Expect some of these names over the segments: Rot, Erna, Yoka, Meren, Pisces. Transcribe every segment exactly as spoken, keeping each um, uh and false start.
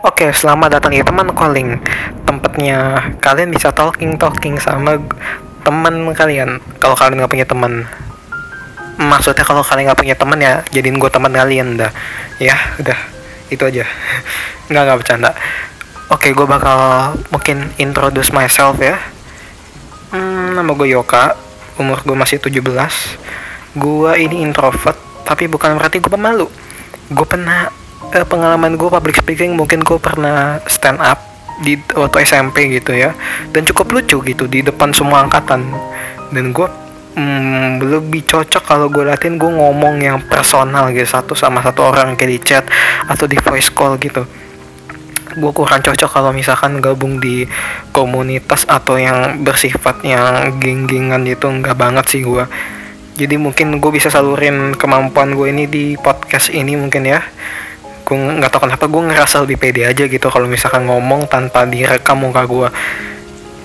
Oke, okay, selamat datang di teman calling. Tempatnya kalian bisa talking-talking sama teman kalian. Kalau kalian gak punya teman, maksudnya kalau kalian gak punya teman ya jadiin gue teman kalian dah. Ya, udah itu aja. Nggak, nggak bercanda. Oke, okay, gue bakal mungkin introduce myself ya. Hmm, nama gue Yoka, umur gue masih tujuh belas. Gue ini introvert, tapi bukan berarti gue pemalu. Gue pernah Uh, pengalaman gue public speaking, mungkin gue pernah stand up di waktu S M P gitu ya, dan cukup lucu gitu di depan semua angkatan. Dan gue mm, lebih cocok kalau gue latihan gue ngomong yang personal gitu, satu sama satu orang kayak di chat atau di voice call gitu. Gue kurang cocok kalau misalkan gabung di komunitas atau yang bersifat yang geng-gengan gitu, nggak banget sih gue. Jadi mungkin gue bisa salurin kemampuan gue ini di podcast ini mungkin ya. Gue nggak tahu kenapa gue ngerasa lebih pede aja gitu kalau misalkan ngomong tanpa direkam muka gue,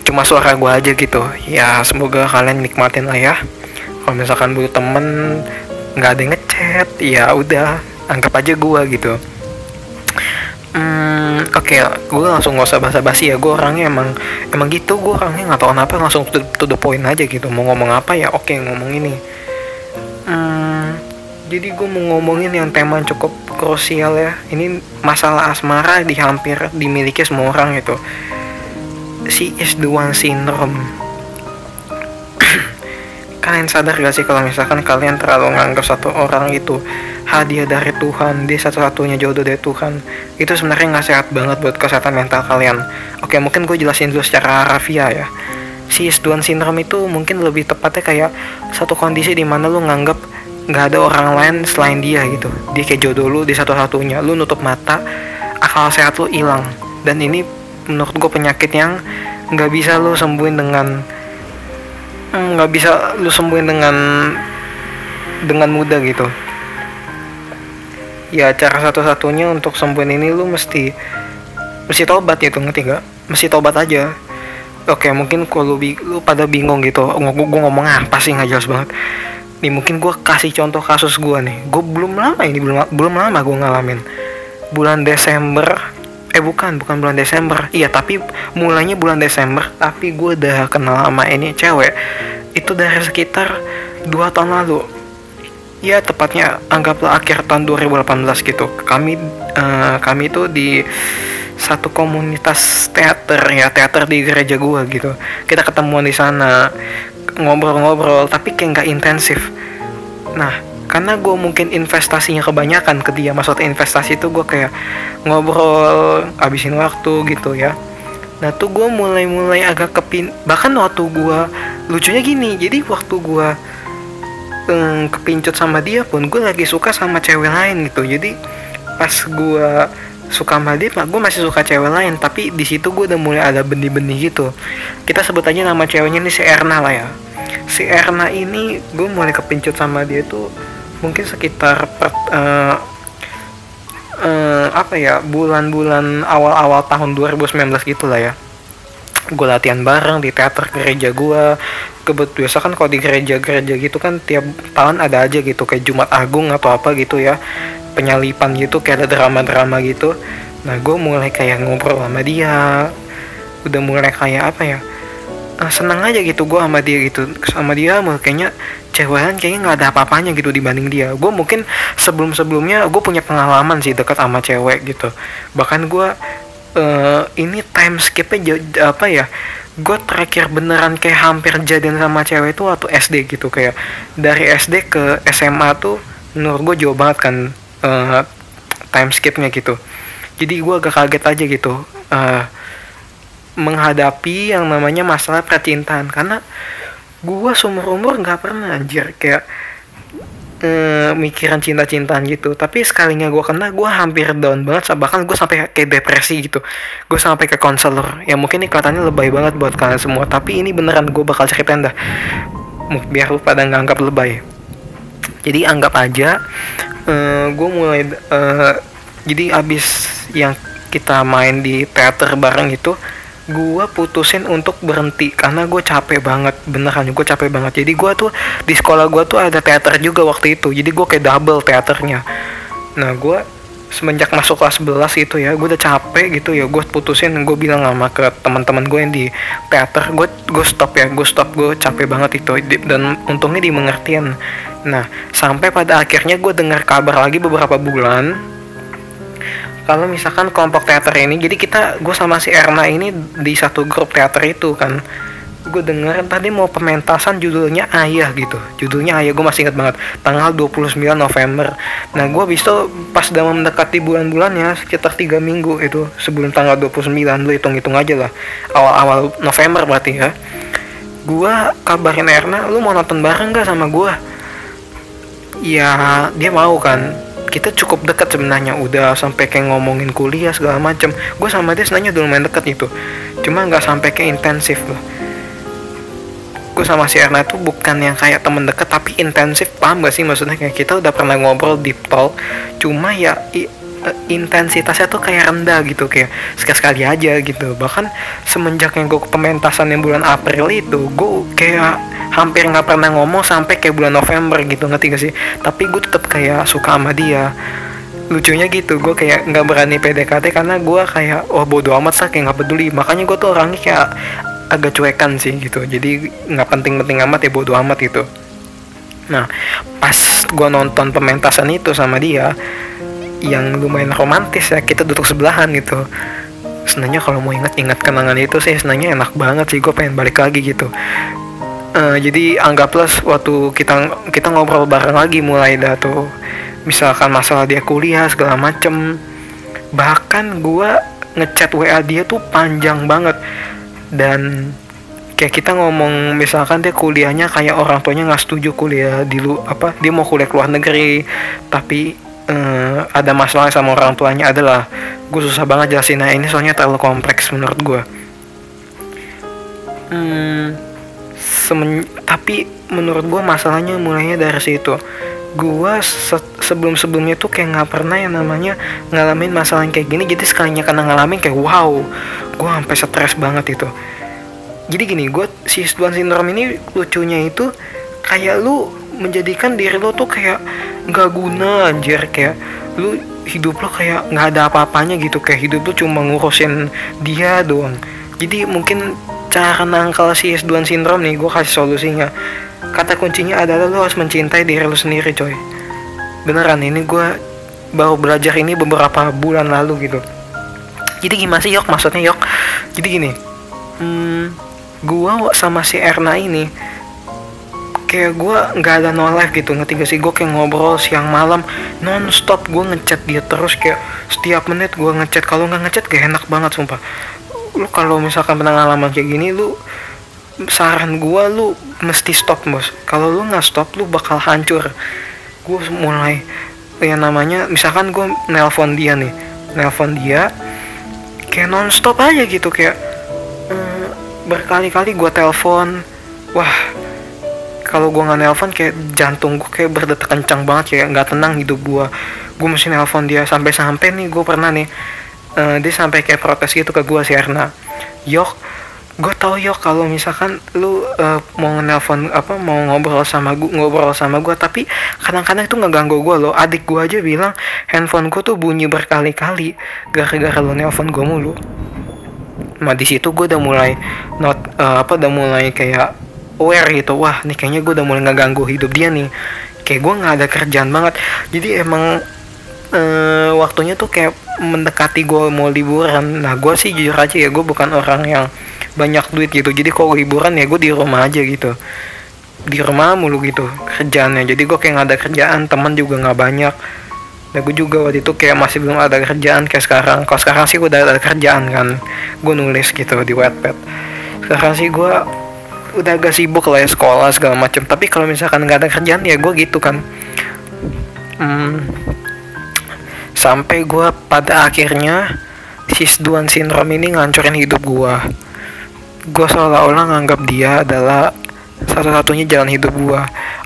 cuma suara gue aja gitu ya. Semoga kalian nikmatin lah ya. Kalau misalkan butuh temen nggak ada yang ngechat, ya udah anggap aja gue gitu. hmm, oke okay, gue langsung nggak usah basa-basi ya. Gue orangnya emang emang gitu, gue orangnya nggak tahu kenapa langsung to, to the point aja gitu. Mau ngomong apa ya oke okay, ngomong ini. hmm, Jadi gue mau ngomongin yang tema cukup krusial ya. Ini masalah asmara di hampir dimiliki semua orang itu. She is the one syndrome. Kalian sadar gak sih kalau misalkan kalian terlalu nganggap satu orang itu hadiah dari Tuhan, dia satu-satunya jodoh dari Tuhan, itu sebenarnya gak sehat banget buat kesehatan mental kalian. Oke, mungkin gue jelasin dulu secara harfiah ya. She is the one syndrome itu mungkin lebih tepatnya kayak satu kondisi di mana lu nganggap nggak ada orang lain selain dia gitu. Dia kayak jodoh lu, dia satu-satunya. Lu nutup mata, akal sehat lu hilang. Dan ini menurut gue penyakit yang nggak bisa lu sembuhin dengan nggak bisa lu sembuhin dengan dengan mudah gitu. Ya cara satu-satunya untuk sembuhin ini lu mesti mesti tobat gitu, ngerti nggak? Mesti tobat aja. Oke, mungkin kalau lu, lu pada bingung gitu, gue ngomong apa sih, nggak jelas banget. Nih mungkin gue kasih contoh kasus gue nih. Gue belum lama ini belum belum lama gue ngalamin. Bulan Desember, eh bukan bukan bulan Desember. Iya tapi mulainya bulan Desember. Tapi gue udah kenal sama ini cewek. Itu dari sekitar dua tahun lalu. Ya tepatnya anggaplah akhir tahun dua ribu delapan belas gitu. Kami uh, kami itu di satu komunitas teater ya, teater di gereja gue gitu. Kita ketemuan di sana, ngobrol-ngobrol tapi kayak nggak intensif. Nah karena gue mungkin investasinya kebanyakan ke dia, maksudnya investasi itu gue kayak ngobrol habisin waktu gitu ya. Nah tuh gue mulai-mulai agak kepin, bahkan waktu gue lucunya gini, jadi waktu gue um, kepincut sama dia pun gue lagi suka sama cewek lain gitu. Jadi pas gue suka sama dia, gue masih suka cewek lain, tapi di situ gue udah mulai ada benih-benih gitu. Kita sebut aja nama ceweknya ini si Erna lah ya. Si Erna ini gue mulai kepincut sama dia tuh mungkin sekitar per, uh, uh, apa ya bulan-bulan awal-awal tahun dua ribu sembilan belas gitu lah ya. Gue latihan bareng di teater gereja gue. Kebetulan biasa kan kalau di gereja-gereja gitu kan tiap tahun ada aja gitu kayak Jumat Agung atau apa gitu ya, penyalipan gitu, kayak ada drama-drama gitu. Nah gue mulai kayak ngobrol sama dia, udah mulai kayak apa ya, nah, seneng aja gitu gue sama dia gitu. Sama dia mulai kayaknya cewekan, kayaknya gak ada apa-apanya gitu dibanding dia. Gue mungkin sebelum-sebelumnya gue punya pengalaman sih deket sama cewek gitu. Bahkan gue uh, ini time skipnya j- apa ya, gue terakhir beneran kayak hampir jadian sama cewek itu waktu S D gitu. Kayak dari S D ke S M A tuh menurut gue jauh banget kan Uh, time skipnya gitu. Jadi gue agak kaget aja gitu uh, menghadapi yang namanya masalah percintaan. Karena gue seumur-umur gak pernah anjir kayak uh, mikiran cinta-cintaan gitu. Tapi sekalinya gue kena, gue hampir down banget. Bahkan gue sampai kayak depresi gitu. Gue sampai ke konselor. Ya mungkin ini kelihatannya lebay banget buat kalian semua, tapi ini beneran gue bakal ceritain dah, biar lu pada gak anggap lebay. Jadi anggap aja Uh, gue mulai uh, jadi abis yang kita main di teater bareng itu, gue putusin untuk berhenti karena gue capek banget, beneran gue capek banget. Jadi gue tuh di sekolah gue tuh ada teater juga waktu itu, jadi gue kayak double teaternya. Nah gue semenjak masuk kelas sebelas gitu ya, gue udah capek gitu ya, gue putusin, gue bilang sama ke teman-teman gue yang di teater, gue gue stop ya, gue stop, gue capek banget itu, dan untungnya dimengertian. Nah, sampai pada akhirnya gue dengar kabar lagi beberapa bulan, kalau misalkan kelompok teater ini, jadi kita, gue sama si Erna ini di satu grup teater itu kan, gue dengar tadi mau pementasan judulnya Ayah gitu, judulnya Ayah, gue masih ingat banget, tanggal dua puluh sembilan November. Nah, gue abis itu pas udah mendekati bulan-bulannya sekitar tiga minggu itu sebelum tanggal dua puluh sembilan, lu hitung-hitung aja lah, awal-awal November berarti ya, gue kabarin Erna, lu mau nonton bareng gak sama gue? Ya, dia mau kan. Kita cukup dekat sebenarnya, udah sampai kayak ngomongin kuliah segala macem. Gue sama dia sebenarnya udah lumayan dekat gitu, cuma gak sampai kayak intensif loh. Gue sama si Erna tuh bukan yang kayak temen deket, tapi intensif, paham gak sih maksudnya? Kayak kita udah pernah ngobrol deep talk, cuma ya i, intensitasnya tuh kayak rendah gitu, kayak sekali-sekali aja gitu. Bahkan semenjak yang gue pementasan yang bulan April itu, gue kayak hampir gak pernah ngomong sampai kayak bulan November gitu, ngerti gak sih? Tapi gue tetap kayak suka sama dia, lucunya gitu. Gue kayak gak berani P D K T karena gue kayak, oh bodo amat sih, kayak gak peduli. Makanya gue tuh orangnya kayak agak cuekan sih gitu, jadi nggak penting-penting amat ya, bodo amat gitu. Nah, pas gue nonton pementasan itu sama dia, yang lumayan romantis ya, kita duduk sebelahan gitu. Sebenarnya kalau mau ingat-ingat kenangan itu sih, sebenarnya enak banget sih, gue pengen balik lagi gitu. Uh, jadi anggaplah waktu kita kita ngobrol bareng lagi, mulai dah tuh, misalkan masalah dia kuliah segala macem. Bahkan gue ngechat W A dia tuh panjang banget. Dan kayak kita ngomong misalkan dia kuliahnya kayak orang tuanya nggak setuju kuliah di lu apa dia mau kuliah ke luar negeri, tapi eh, ada masalah sama orang tuanya adalah, gue susah banget jelasin nah ini soalnya terlalu kompleks menurut gue. Hmm, semen, tapi menurut gue masalahnya mulainya dari situ. Gue se- sebelum-sebelumnya tuh kayak gak pernah yang namanya ngalamin masalah kayak gini. Jadi sekalinya karena ngalamin kayak wow, gue sampai stres banget itu. Jadi gini, gue si Tuan Sindrom ini lucunya itu kayak lu menjadikan diri lu tuh kayak gak guna anjir, kayak lu hidup lu kayak gak ada apa-apanya gitu, kayak hidup lu cuma ngurusin dia doang. Jadi mungkin cara nangkal si Tuan Sindrom nih, gue kasih solusinya. Kata kuncinya adalah lo harus mencintai diri lo sendiri, coy. Beneran, ini gue baru belajar ini beberapa bulan lalu gitu. Jadi gimana sih Yok? Maksudnya Yok? Jadi gini, hmm, gue sama si Erna ini kayak gue gak ada no life gitu, ngerti gak sih? Gue kayak ngobrol siang malam non-stop, gue ngechat dia terus, kayak setiap menit gue ngechat. Kalau gak ngechat gak enak banget sumpah. Lu kalau misalkan pengalaman kayak gini, lu saran gue lu mesti stop bos. Kalau lu nggak stop lu bakal hancur. Gue mulai yang namanya misalkan gue nelpon dia nih, nelpon dia kayak nonstop aja gitu, kayak mm, berkali-kali gue telpon. Wah, kalau gue nggak nelpon kayak jantung gue kayak berdetak kencang banget, kayak nggak tenang hidup gue. Gue mesti nelpon dia sampai-sampai nih gue pernah nih uh, dia sampai kayak protes gitu ke gue si Erna. Yok, gue tau Yok kalau misalkan lu uh, mau nelpon apa mau ngobrol sama gue ngobrol sama gue tapi kadang-kadang itu ngeganggu gue lo. Adik gue aja bilang handphone gue tuh bunyi berkali-kali gara-gara lu nelpon gue mulu. Nah di situ gue udah mulai not uh, apa udah mulai kayak aware gitu. Wah, nih kayaknya gue udah mulai ngeganggu hidup dia nih. Kayak gue nggak ada kerjaan banget. Jadi emang uh, waktunya tuh kayak mendekati gue mau liburan. Nah gue sih jujur aja ya, gue bukan orang yang banyak duit gitu, jadi kalau liburan ya gue di rumah aja gitu, di rumah mulu gitu kerjaannya. Jadi gue kayak nggak ada kerjaan, teman juga nggak banyak. Nah gue juga waktu itu kayak masih belum ada kerjaan kayak sekarang. Kalau sekarang sih gue udah ada kerjaan kan, gue nulis gitu di Wattpad. Sekarang sih gue udah agak sibuk lah ya, sekolah segala macam. Tapi kalau misalkan nggak ada kerjaan ya gue gitu kan. hmm. Sampai gue pada akhirnya si Duan Syndrome ini ngancurin hidup gue. Gue seolah-olah nganggap dia adalah satu-satunya jalan hidup gue.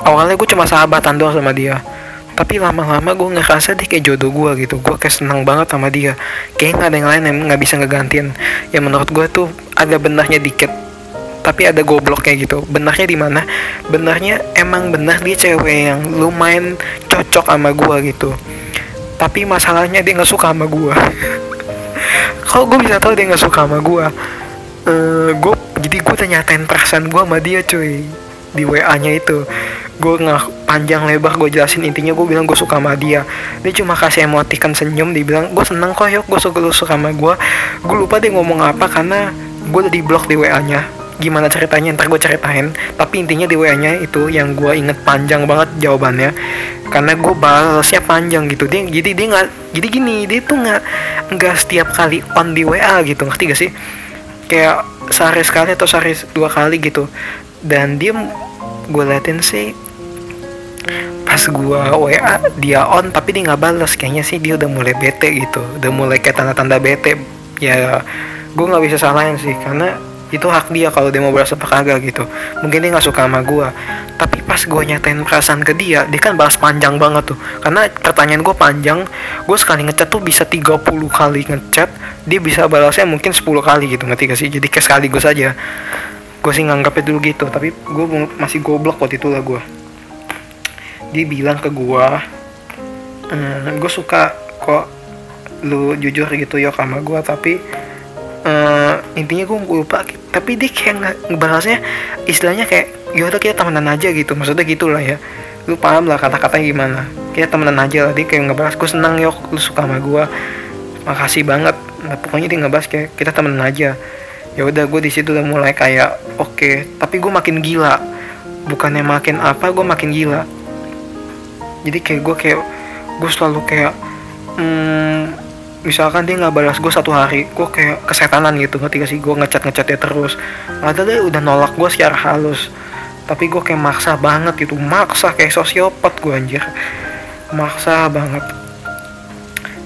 Awalnya gue cuma sahabatan doang sama dia, tapi lama-lama gue ngerasa dia kayak jodoh gue gitu. Gue kayak seneng banget sama dia, kayak gak ada yang lain yang gak bisa ngegantiin. Ya menurut gue tuh ada benarnya dikit, tapi ada gobloknya gitu. Benarnya di mana? Benarnya emang benar dia cewek yang lumayan cocok sama gue gitu. Tapi masalahnya dia nggak suka sama gue. Kalau gue bisa tahu dia nggak suka sama gue, uh, gue jadi gue tanya-tanyain perasaan gue sama dia, cuy, di W A-nya itu. Gue nggak panjang lebar gue jelasin, intinya gue bilang gue suka sama dia. Dia cuma kasih emoticon senyum, dia bilang gue seneng kok Yok, gue suka, suka sama gue. Gue lupa dia ngomong apa karena gue udah di blok di W A-nya. Gimana ceritanya ntar gue ceritain, tapi intinya di W A-nya itu yang gue inget panjang banget jawabannya karena gue balasnya panjang gitu. Dia jadi dia nggak jadi gini, dia tuh nggak nggak setiap kali on di W A gitu, ngerti gak sih? Kayak sehari sekali atau sehari dua kali gitu. Dan dia gue liatin sih pas gue W A dia on tapi dia nggak balas, kayaknya sih dia udah mulai bete gitu, udah mulai kayak tanda-tanda bete. Ya gue nggak bisa salahin sih karena itu hak dia kalau dia mau berasa apa kagak gitu. Mungkin dia nggak suka sama gue, tapi pas gue nyatain perasaan ke dia, dia kan balas panjang banget tuh karena pertanyaan gue panjang. Gue sekali ngechat tuh bisa tiga puluh kali ngechat, dia bisa balasnya mungkin sepuluh kali gitu, ngerti gak sih? Jadi kayak sekaligus aja. Gue sih nganggapnya dulu gitu, tapi gue masih goblok waktu itu lah gue. Dia bilang ke gue, ehm, gue suka kok lu jujur gitu Yok sama gue, tapi Uh, intinya gue lupa, tapi dia kayak ngebalasnya istilahnya kayak yaudah kita temenan aja gitu, maksudnya gitulah ya, lu paham lah kata-katanya gimana, kita temenan aja lah. Dia kayak ngebalas gue senang Yok, lu suka sama gue, makasih banget. Nah, pokoknya dia ngebalas kayak kita temenan aja. Ya udah gue di situ udah mulai kayak oke, okay. Tapi gue makin gila, bukannya makin apa, gue makin gila. Jadi kayak gue kayak gue selalu kayak hmm, misalkan dia nggak balas gue satu hari, gue kayak kesetanan gitu, ngerti gak sih? Gue ngecat ngecatnya terus, padahal dia udah nolak gue secara halus, tapi gue kayak maksa banget gitu, maksa kayak sosiopat gue anjir, maksa banget.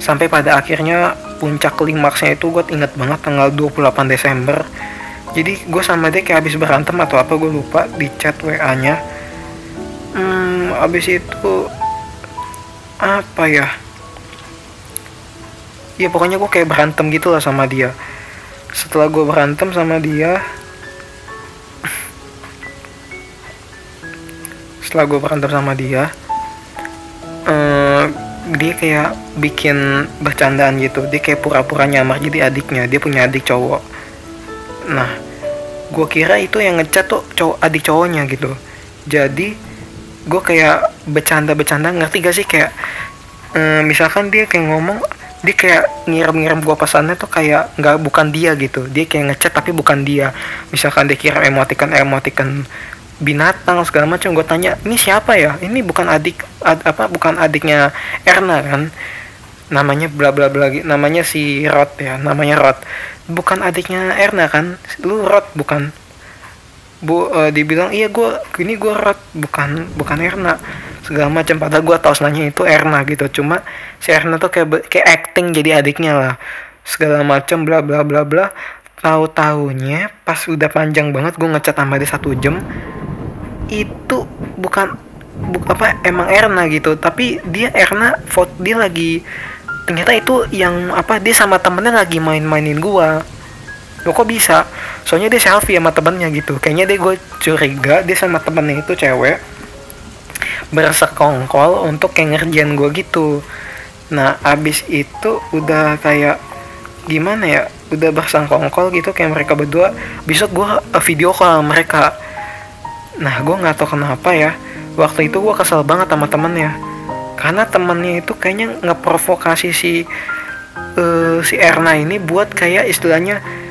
Sampai pada akhirnya puncak klimaksnya itu gue inget banget tanggal dua puluh delapan Desember. Jadi gue sama dia kayak habis berantem atau apa gue lupa di chat W A-nya. Hmm, abis itu apa ya? Ya pokoknya gue kayak berantem gitu lah sama dia. Setelah gue berantem sama dia Setelah gue berantem sama dia uh, dia kayak bikin bercandaan gitu. Dia kayak pura-pura nyamar jadi adiknya. Dia punya adik cowok. Nah, gue kira itu yang ngechat tuh cowok, adik cowoknya gitu. Jadi gue kayak bercanda-bercanda, ngerti gak sih? Kayak uh, misalkan dia kayak ngomong, dia kayak ngirim-ngirim gue pesannya tuh kayak nggak, bukan dia gitu. Dia kayak ngechat tapi bukan dia. Misalkan dia kirim emoticon-emoticon binatang segala macam. Gue tanya, ini siapa ya? Ini bukan adik ad, apa? Bukan adiknya Erna kan? Namanya bla bla bla. Namanya si Rot ya. Namanya Rot. Bukan adiknya Erna kan? Lu Rot bukan? Bu, uh, dibilang iya gue, ini gue Rot bukan bukan Erna. Segala macam, padahal gue tau senangnya itu Erna gitu, cuma si Erna tuh kayak kayak acting jadi adiknya lah segala macam bla bla bla bla. Tahu taunya pas udah panjang banget gue ngechat sama dia satu jam itu bukan bu, apa emang Erna gitu, tapi dia Erna vote dia lagi, ternyata itu yang apa dia sama temennya lagi main-mainin gue. Loh kok bisa? Soalnya dia selfie sama temennya gitu, kayaknya dia, gue curiga dia sama temennya itu cewek bersekongkol untuk kayak ngerjain gue gitu. Nah abis itu udah kayak gimana ya, udah bersangkongkol gitu kayak mereka berdua. Besok gue video call mereka. Nah gue nggak tahu kenapa ya, waktu itu gue kesel banget sama temennya karena temennya itu kayaknya ngeprovokasi si uh, si Erna ini buat kayak istilahnya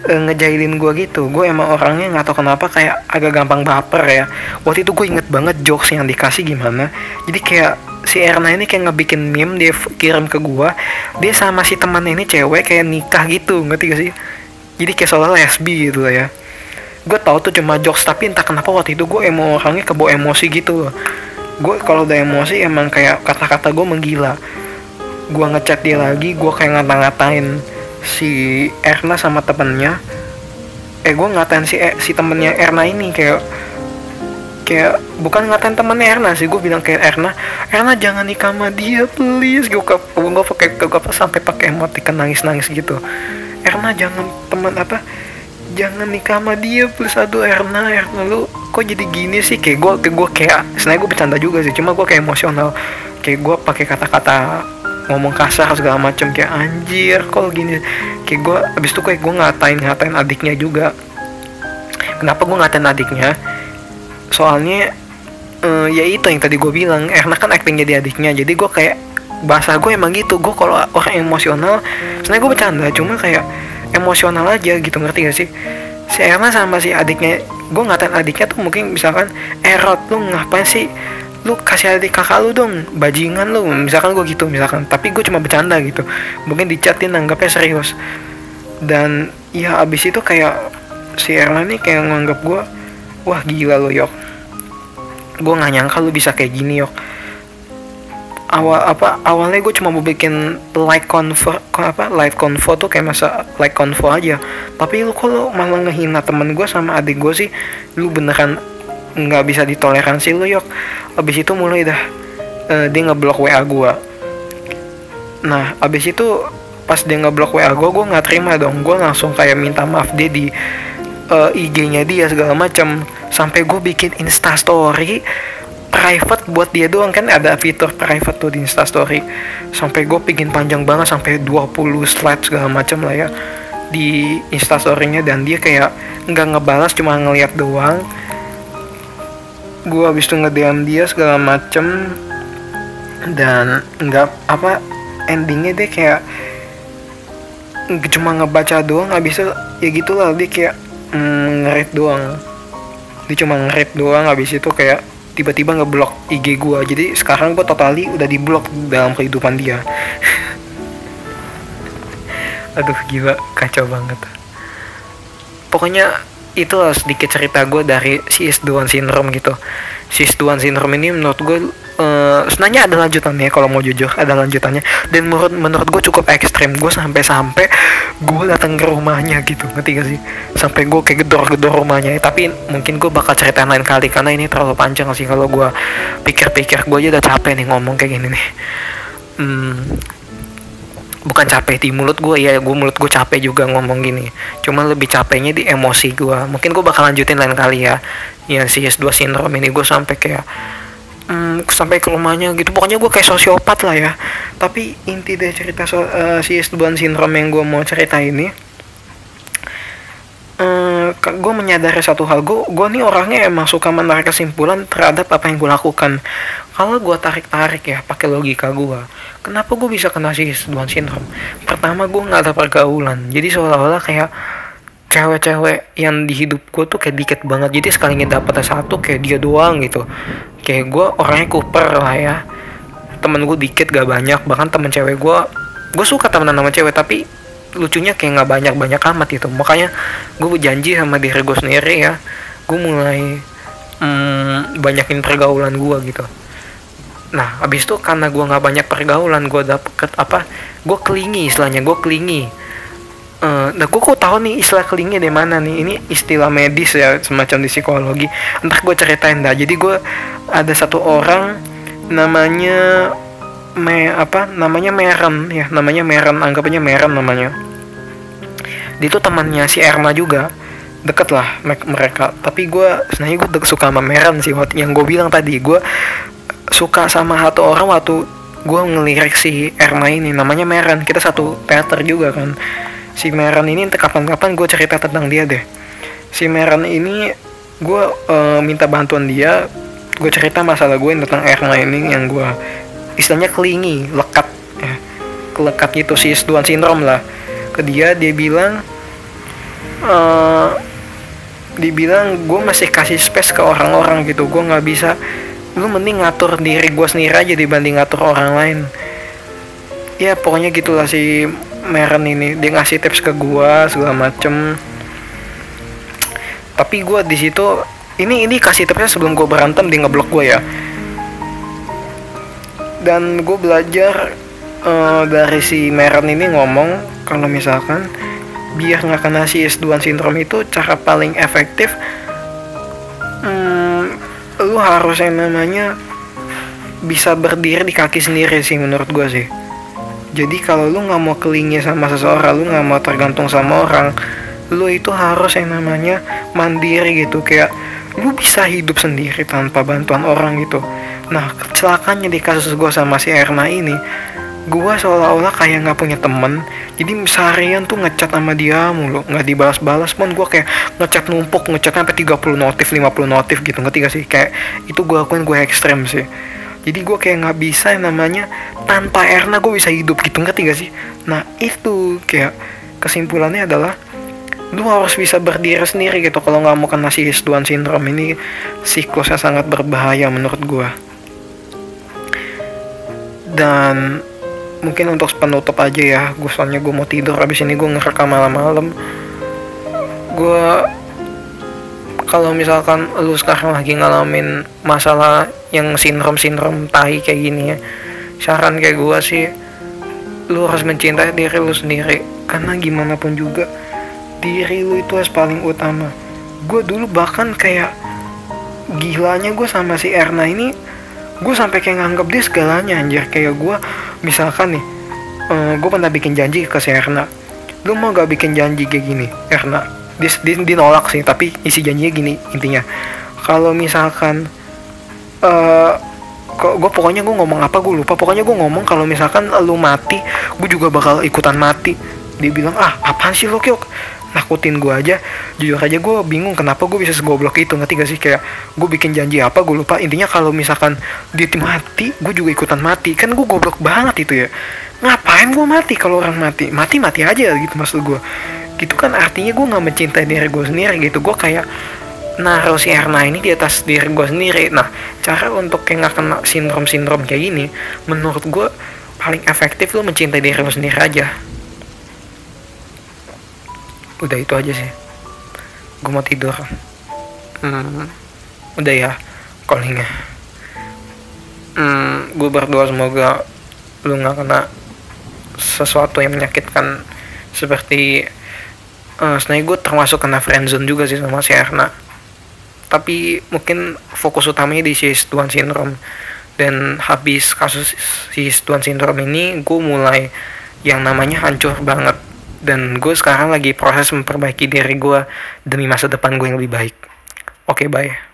ngejailin gue gitu. Gue emang orangnya nggak tahu kenapa kayak agak gampang baper ya. Waktu itu gue inget banget jokes yang dikasih gimana. Jadi kayak si Erna ini kayak ngebikin meme, dia kirim ke gue. Dia sama si teman ini cewek kayak nikah gitu, ngerti gak sih? Jadi kayak seolah lesbi gitu lah ya. Gue tahu tuh cuma jokes, tapi entah kenapa waktu itu gue emang orangnya kebawa emosi gitu loh. Gue kalau udah emosi emang kayak kata-kata gue menggila. Gue ngechat dia lagi, gue kayak ngata-ngatain si Erna sama temennya. Eh gue ngatain si eh, si temennya Erna ini kayak kayak bukan ngatain temennya Erna sih, gue bilang kayak Erna, Erna jangan nikah sama dia please. Gue gue gue pakai gue sampai pakai emoticon nangis nangis gitu. Erna jangan teman apa, jangan nikah sama dia please. Aduh Erna, Erna lu kok jadi gini sih? Kayak gue gue kayak sebenarnya gue bercanda juga sih, cuma gue kayak emosional. Kayak gue pakai kata-kata ngomong kasar segala macam, kayak anjir kok gini. Kayak gue abis itu kayak gue ngatain-ngatain adiknya juga. Kenapa gue ngatain adiknya? Soalnya uh, ya itu yang tadi gue bilang, Erna kan actingnya di adiknya. Jadi gue kayak, bahasa gue emang gitu, gue kalau orang emosional sebenarnya gue bercanda, cuma kayak emosional aja gitu, ngerti gak sih? Si Erna sama si adiknya, gue ngatain adiknya tuh mungkin misalkan, eh Rot, lu ngapain sih? Lu kasih adik kakak lu dong, bajingan lu, misalkan gue gitu misalkan. Tapi gue cuma bercanda gitu, mungkin dicatin anggapnya serius. Dan ya abis itu kayak si Erna nih kayak nganggap gue, wah gila lu Yok, gue gak nyangka lu bisa kayak gini Yok. Awal apa awalnya gue cuma mau bikin like convo, apa live convo tuh kayak masa like convo aja, tapi lu kok lu malah ngehina temen gue sama adik gue sih, lu beneran nggak bisa ditoleransi lu Yok. Abis itu mulai dah uh, dia ngeblok W A gue. Nah abis itu pas dia ngeblok W A gue, gue nggak terima dong, gue langsung kayak minta maaf dia di uh, I G-nya dia segala macam, sampai gue bikin instastory private buat dia doang, kan ada fitur private tuh di instastory. Sampai gue bikin panjang banget, sampai dua puluh slide segala macam lah ya di instastorynya, dan dia kayak nggak ngebalas, cuma ngeliat doang. Gue abis itu nge-D M dia segala macem, dan nggak apa endingnya dia kayak cuma ngebaca doang. Abis itu ya gitulah, dia kayak mm, nge-read doang, dia cuma nge-read doang. Abis itu kayak tiba-tiba ngeblok I G gue, jadi sekarang gue totally udah diblok dalam kehidupan dia. Aduh gila, kacau banget. Pokoknya itu sedikit cerita gue dari si S dua syndrome gitu. Si S dua syndrome ini menurut gue uh, sebenarnya ada lanjutannya, kalau mau jujur ada lanjutannya, dan menurut menurut gue cukup ekstrim. Gue sampai-sampai gue datang ke rumahnya gitu, ngerti gak sih? Sampai gue kayak gedor-gedor rumahnya. Tapi mungkin gue bakal cerita lain kali, karena ini terlalu panjang sih kalau gue pikir-pikir. Gue aja udah capek nih ngomong kayak gini nih. Hmm, bukan capek di mulut gue ya, gue mulut gue capek juga ngomong gini, cuman lebih capeknya di emosi gue. Mungkin gue bakal lanjutin lain kali ya, ya si S dua syndrome ini. Gue sampai kayak mm, sampai ke rumahnya gitu. Pokoknya gue kayak sosiopat lah ya. Tapi inti dari cerita so, uh, si S dua syndrome yang gue mau cerita ini, uh, gue menyadari satu hal, gue gue nih orangnya emang suka menarik kesimpulan terhadap apa yang gue lakukan. Kalau gue tarik-tarik ya pakai logika gue, kenapa gue bisa kena si S dua syndrome? Pertama, gue nggak ada pergaulan, jadi seolah-olah kayak cewek-cewek yang di hidup gue tuh kayak dikit banget. Jadi sekalinya dapetnya satu kayak dia doang gitu. Kayak gue orangnya kuper lah ya, temen gue dikit gak banyak. Bahkan temen cewek gue, gue suka temenan sama cewek, tapi lucunya kayak nggak banyak-banyak amat gitu. Makanya gue janji sama diri gue sendiri ya, gue mulai mm, banyakin pergaulan gue gitu. Nah, abis itu karena gue gak banyak pergaulan, gue dapet apa, gue kelingi istilahnya, gue kelingi. Uh, nah, gue kok tahu nih istilah kelingi dari mana nih, ini istilah medis ya, semacam di psikologi. Ntar gue ceritain dah. Jadi gue ada satu orang namanya, me, apa, namanya Meren ya, namanya Meren, anggapnya Meren namanya. Dia itu temannya si Erna juga, deket lah mereka. Tapi gue, sebenarnya gue suka sama Meren sih, yang gue bilang tadi, gue suka sama satu orang waktu gue ngelirik si Erna ini, namanya Meren. Kita satu teater juga kan. Si Meren ini kapan-kapan gue cerita tentang dia deh. Si Meren ini gue e, minta bantuan dia, gue cerita masalah gue tentang Erna ini yang gue istilahnya kelingi, lekat ya, kelekat gitu, si S dua syndrome lah ke dia. Dia bilang e, dia bilang gue masih kasih space ke orang-orang gitu, gue nggak bisa, lu mending ngatur diri gue sendiri aja dibanding ngatur orang lain. Ya pokoknya gitulah si Meren ini, dia ngasih tips ke gue segala macem. Tapi gue di situ, ini ini kasih tipsnya sebelum gue berantem, dia ngeblok gue ya. Dan gue belajar uh, dari si Meren ini ngomong kalau misalkan biar nggak kena si S dua syndrome itu, cara paling efektif hmm, lu harus yang namanya bisa berdiri di kaki sendiri sih menurut gue sih. Jadi kalau lu nggak mau kelingi sama seseorang, lu nggak mau tergantung sama orang, lu itu harus yang namanya mandiri gitu, kayak lu bisa hidup sendiri tanpa bantuan orang gitu. Nah kecelakaannya di kasus gue sama si Erna ini, Gue seolah-olah kayak gak punya temen. Jadi seharian tuh ngechat sama dia mulu, gak dibalas-balas pun. Gue kayak ngechat numpuk, ngechat sampai tiga puluh notif, lima puluh notif gitu. Ngerti gak sih? Kayak itu gue akuin gue ekstrem sih. Jadi gue kayak gak bisa yang namanya tanpa Erna gue bisa hidup gitu. Ngerti gak sih? Nah itu kayak kesimpulannya adalah lu harus bisa berdiri sendiri gitu kalau nggak mau kena si Duan Syndrome ini. Siklusnya sangat berbahaya menurut gue. Dan mungkin untuk penutup aja ya, gue soalnya gue mau tidur abis ini, gue ngerekam malam-malam. Gue kalau misalkan lu sekarang lagi ngalamin masalah yang sindrom-sindrom tai kayak gini ya, saran kayak gue sih lu harus mencintai diri lu sendiri. Karena gimana pun juga diri lu itu harus paling utama. Gue dulu bahkan kayak gilanya gue sama si Erna ini, gue sampai kayak nganggap dia segalanya anjir. Kayak gue misalkan nih, uh, gue pernah bikin janji ke si Erna, lu mau gak bikin janji kayak gini Erna? Dia, dia, dia nolak sih, tapi isi janjinya gini intinya. Kalau misalkan uh, gue pokoknya gue ngomong apa gue lupa, pokoknya gue ngomong kalau misalkan lu mati gue juga bakal ikutan mati. Dia bilang, ah apaan sih lu Kyok, nakutin gue aja. Jujur aja gue bingung kenapa gue bisa segoblok itu. Ngerti gak sih? Kayak gue bikin janji apa gue lupa. Intinya kalau misalkan dia mati gue juga ikutan mati. Kan gue goblok banget itu ya. Ngapain gue mati kalau orang mati? Mati-mati aja gitu maksud gue. Gitu kan artinya gue gak mencintai diri gue sendiri gitu. Gue kayak naruh si Erna ini di atas diri gue sendiri. Nah cara untuk kayak gak kena sindrom-sindrom kayak gini, menurut gue paling efektif lo mencintai diri lo sendiri aja. Udah itu aja sih. Gue mau tidur. Hmm, udah ya callingnya. Hmm, gue berdoa semoga lu gak kena sesuatu yang menyakitkan. Seperti uh, sebenarnya gue termasuk kena friendzone juga sih sama si Erna. Tapi mungkin fokus utamanya di si Duan Syndrome. Dan habis kasus si Duan Syndrome ini gue mulai yang namanya hancur banget. Dan gue sekarang lagi proses memperbaiki diri gue demi masa depan gue yang lebih baik. Oke, bye.